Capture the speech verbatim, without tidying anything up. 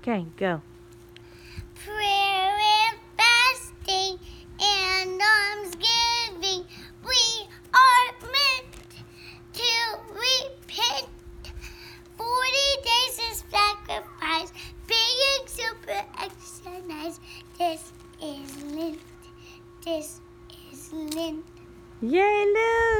Okay, go. Prayer and fasting and almsgiving. We are meant to repent. Forty days of sacrifice, being super exercise. This is Lent. This is Lent. Yay, Lou!